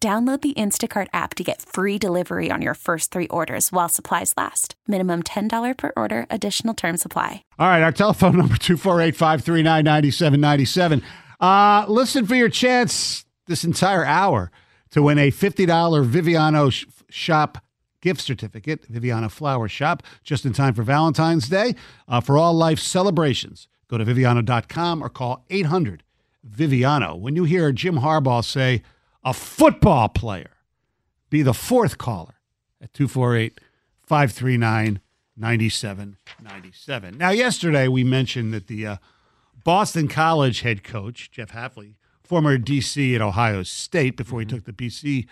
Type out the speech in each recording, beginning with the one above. Download the Instacart app to get free delivery on your first 3 orders while supplies last. Minimum $10 per order. Additional terms apply. All right, our telephone number, 248-539-9797. Listen for your chance this entire hour to win a $50 Viviano Shop gift certificate, Viviano Flower Shop, just in time for Valentine's Day. For all life celebrations, go to Viviano.com or call 800-VIVIANO. When you hear Jim Harbaugh say, "A football player," be the 4th caller at 248-539-9797. Now, yesterday we mentioned that the Boston College head coach, Jeff Hafley, former DC at Ohio State before he took the BC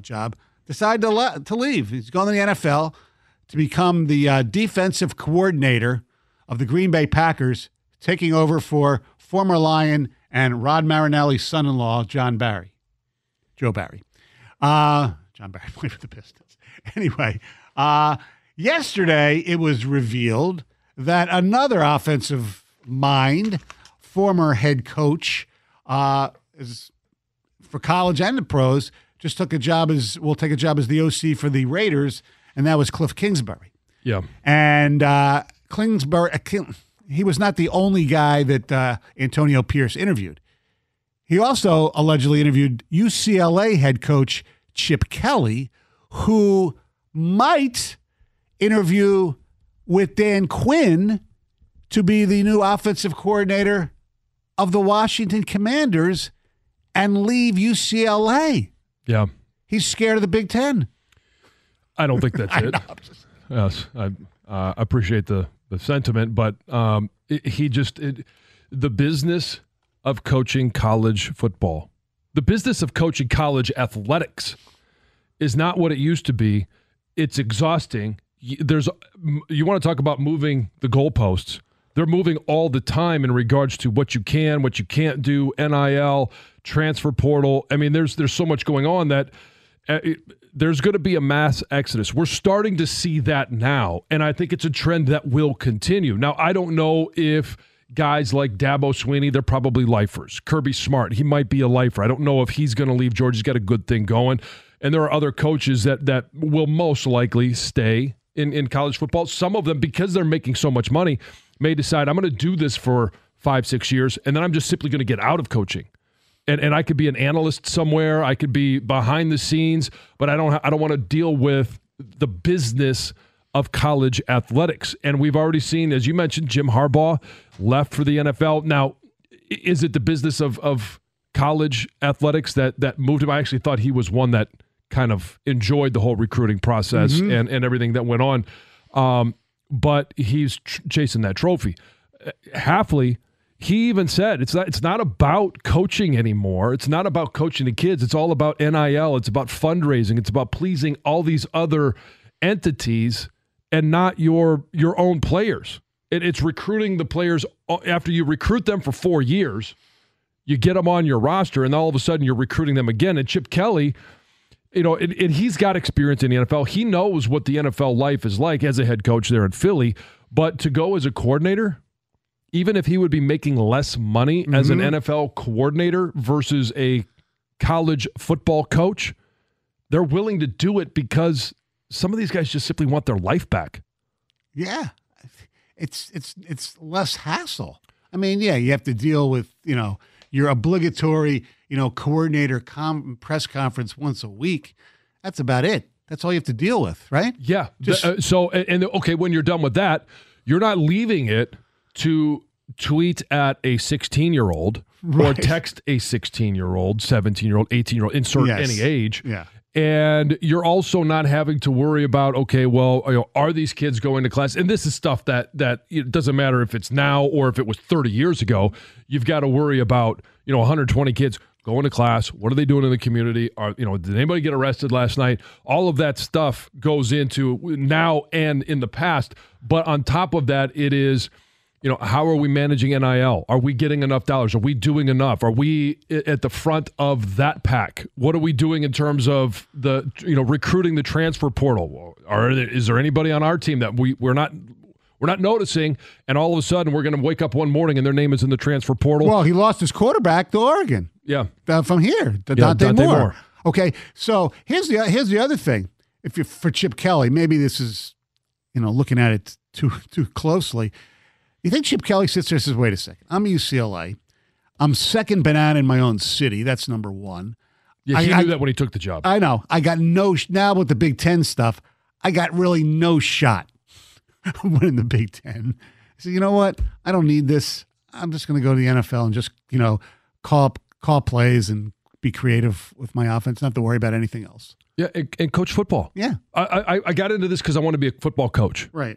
job, decided to leave. He's gone to the NFL to become the defensive coordinator of the Green Bay Packers, taking over for former Lion and Rod Marinelli's son-in-law, Joe Barry. John Barry played with the Pistons. Anyway, yesterday it was revealed that another offensive mind, former head coach is for college and the pros, just took a job as the OC for the Raiders, and that was Cliff Kingsbury. Yeah. And Kingsbury, he was not the only guy that Antonio Pierce interviewed. He also allegedly interviewed UCLA head coach Chip Kelly, who might interview with Dan Quinn to be the new offensive coordinator of the Washington Commanders and leave UCLA. Yeah. He's scared of the Big Ten. I don't think that's it. Yes, I appreciate the sentiment, but the business of coaching college football. The business of coaching college athletics is not what it used to be. It's exhausting. You want to talk about moving the goalposts. They're moving all the time in regards to what you can, what you can't do, NIL, transfer portal. I mean, there's so much going on that there's going to be a mass exodus. We're starting to see that now, and I think it's a trend that will continue. Now, I don't know if guys like Dabo Swinney, they're probably lifers. Kirby Smart, he might be a lifer. I don't know if he's going to leave. Georgia's got a good thing going. And there are other coaches that will most likely stay in college football. Some of them, because they're making so much money, may decide, I'm going to do this for 5-6 years, and then I'm just simply going to get out of coaching. And I could be an analyst somewhere. I could be behind the scenes, but I don't want to deal with the business of college athletics. And we've already seen, as you mentioned, Jim Harbaugh left for the NFL. Now, is it the business of college athletics that moved him? I actually thought he was one that kind of enjoyed the whole recruiting process and everything that went on. But he's chasing that trophy. Hafley, he even said, it's not about coaching anymore. It's not about coaching the kids. It's all about NIL. It's about fundraising. It's about pleasing all these other entities and not your own players. It's recruiting the players. After you recruit them for 4 years, you get them on your roster, and all of a sudden you're recruiting them again. And Chip Kelly, and he's got experience in the NFL. He knows what the NFL life is like as a head coach there in Philly. But to go as a coordinator, even if he would be making less money as an NFL coordinator versus a college football coach, they're willing to do it because some of these guys just simply want their life back. Yeah. It's less hassle. I mean, yeah, you have to deal with, your obligatory, coordinator press conference once a week. That's about it. That's all you have to deal with, right? Yeah. So, when you're done with that, you're not leaving it to tweet at a 16-year-old or text a 16-year-old, 17-year-old, 18-year-old, insert any age. Yeah. And you're also not having to worry about, are these kids going to class? And this is stuff that it doesn't matter if it's now or if it was 30 years ago. You've got to worry about, 120 kids going to class. What are they doing in the community? Did anybody get arrested last night? All of that stuff goes into now and in the past. But on top of that, it is, how are we managing NIL? Are we getting enough dollars? Are we doing enough? Are we at the front of that pack? What are we doing in terms of the recruiting the transfer portal? Is there anybody on our team that we're not noticing? And all of a sudden, we're going to wake up one morning and their name is in the transfer portal. Well, he lost his quarterback to Oregon. Yeah, from here, Dante Moore. Okay, so here's the other thing. If you're for Chip Kelly, maybe this is looking at it too closely. You think Chip Kelly sits there and says, wait a second, I'm UCLA. I'm second banana in my own city. That's number one. Yeah, he knew that when he took the job. I know. I got now with the Big Ten stuff, I got really no shot of winning the Big Ten. So you know what? I don't need this. I'm just going to go to the NFL and just, call plays and be creative with my offense, not to worry about anything else. Yeah, and coach football. Yeah. I got into this because I want to be a football coach. Right.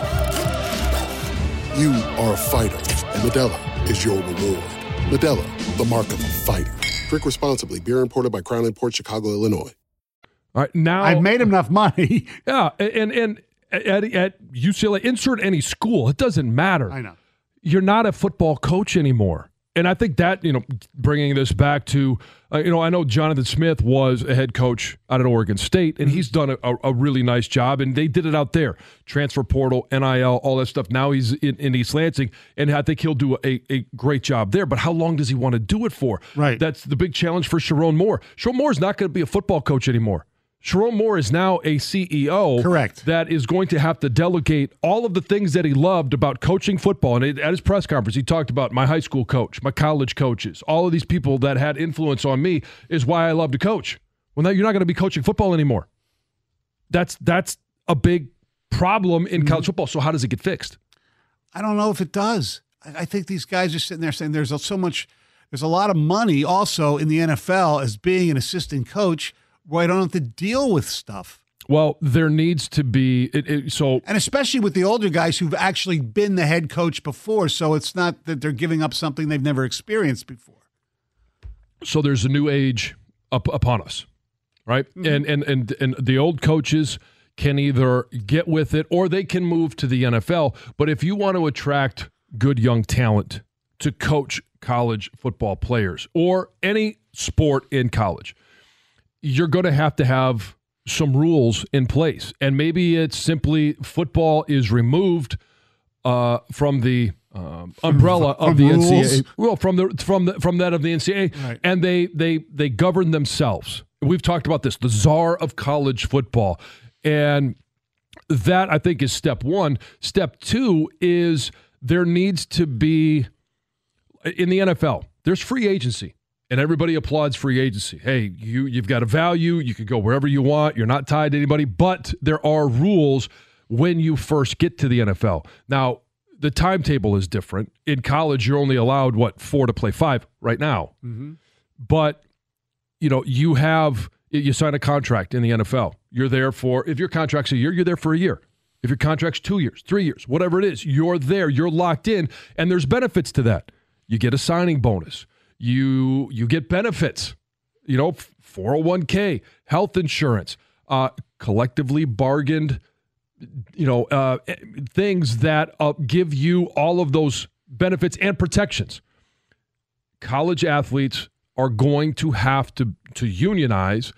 You are a fighter, and Modelo is your reward. Modelo, the mark of a fighter. Drink responsibly. Beer imported by Crown Imports, Chicago, Illinois. All right, now I've made enough money. Yeah, and at UCLA, insert any school. It doesn't matter. I know. You're not a football coach anymore. And I think that, bringing this back to, I know Jonathan Smith was a head coach out at Oregon State, and he's done a really nice job, and they did it out there. Transfer portal, NIL, all that stuff. Now he's in East Lansing, and I think he'll do a great job there. But how long does he want to do it for? Right. That's the big challenge for Sherrone Moore. Sherrone Moore is not going to be a football coach anymore. Sherrone Moore is now a CEO. Correct. That is going to have to delegate all of the things that he loved about coaching football. And at his press conference, he talked about my high school coach, my college coaches, all of these people that had influence on me is why I love to coach. Well, now you're not going to be coaching football anymore. That's a big problem in college football. So how does it get fixed? I don't know if it does. I think these guys are sitting there saying there's a lot of money also in the NFL as being an assistant coach. Well, I don't have to deal with stuff. Well, there needs to be and especially with the older guys who've actually been the head coach before, so it's not that they're giving up something they've never experienced before. So there's a new age upon us, right? Mm-hmm. And the old coaches can either get with it or they can move to the NFL. But if you want to attract good young talent to coach college football players or any sport in college, you're going to have some rules in place. And maybe it's simply football is removed from the umbrella of the NCAA. Well, from that of the NCAA. Right. And they govern themselves. We've talked about this, the czar of college football. And that, I think, is step one. Step two is there needs to be, in the NFL, there's free agency. And everybody applauds free agency. Hey, you've got a value. You can go wherever you want. You're not tied to anybody. But there are rules when you first get to the NFL. Now, the timetable is different. In college, you're only allowed, what, 4 to play 5 right now. Mm-hmm. But, you know, you sign a contract in the NFL. You're there for, if your contract's a year, you're there for a year. If your contract's 2 years, 3 years, whatever it is, you're there. You're locked in. And there's benefits to that. You get a signing bonus. You get benefits, 401k, health insurance, collectively bargained, things that give you all of those benefits and protections. College athletes are going to have to unionize,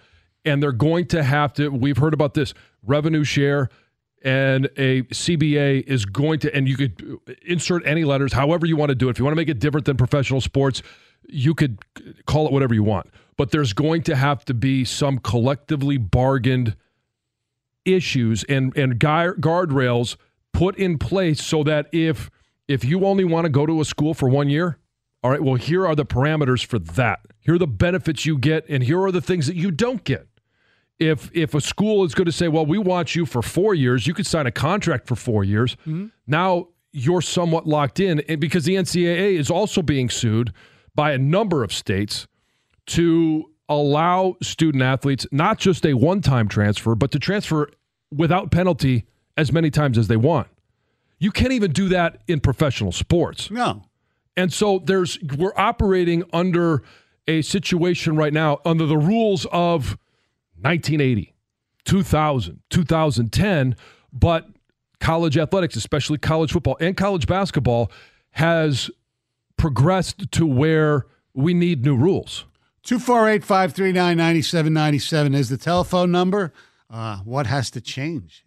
and they're going to have to, we've heard about this, revenue share, and a CBA is going to, and you could insert any letters, however you want to do it. If you want to make it different than professional sports, you could call it whatever you want, but there's going to have to be some collectively bargained issues and guardrails put in place so that if you only want to go to a school for 1 year, all right, well, here are the parameters for that. Here are the benefits you get, and here are the things that you don't get. If a school is going to say, well, we want you for 4 years, you could sign a contract for 4 years. Mm-hmm. Now you're somewhat locked in, and because the NCAA is also being sued by a number of states to allow student athletes not just a one-time transfer, but to transfer without penalty as many times as they want. You can't even do that in professional sports. No. And so we're operating under a situation right now under the rules of 1980, 2000, 2010, but college athletics, especially college football and college basketball, has progressed to where we need new rules. 248-539-9797 is the telephone number. What has to change?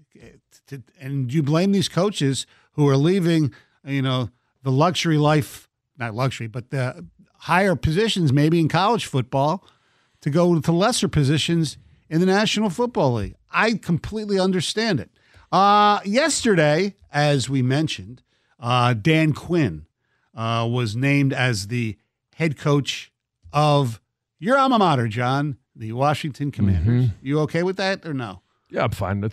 And you blame these coaches who are leaving, the luxury life, not luxury, but the higher positions maybe in college football to go to lesser positions in the National Football League. I completely understand it. Yesterday, as we mentioned, Dan Quinn was named as the head coach of your alma mater, John, the Washington Commanders. Mm-hmm. You okay with that or no? Yeah, I'm fine. I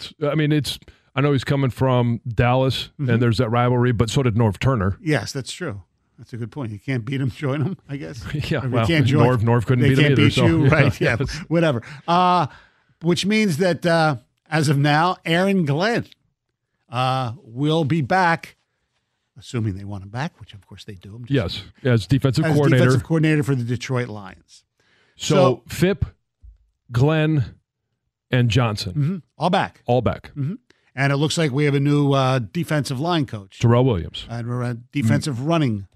know he's coming from Dallas, mm-hmm. and there's that rivalry, but so did Norv Turner. Yes, that's true. That's a good point. You can't beat him, join him, I guess. Yeah, well, Norv couldn't beat him either. They can't beat you, so, right, yeah, whatever. Which means that as of now, Aaron Glenn will be back. Assuming they want him back, which of course they do. Yes, as defensive coordinator for the Detroit Lions. So Phipp, Glenn, and Johnson. Mm-hmm. All back. Mm-hmm. And it looks like we have a new defensive line coach. Terrell Williams. And we're a defensive running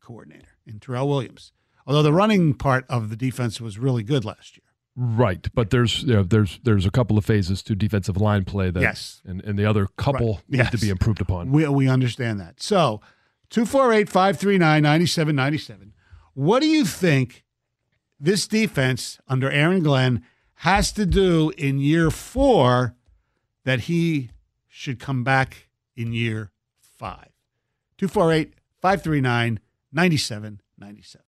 coordinator in Terrell Williams. Although the running part of the defense was really good last year. Right, but there's a couple of phases to defensive line play that and the other couple need to be improved upon. We understand that. So, 248-539-9797. What do you think this defense under Aaron Glenn has to do in year 4 that he should come back in year 5? 248-539-9797.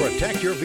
Protect your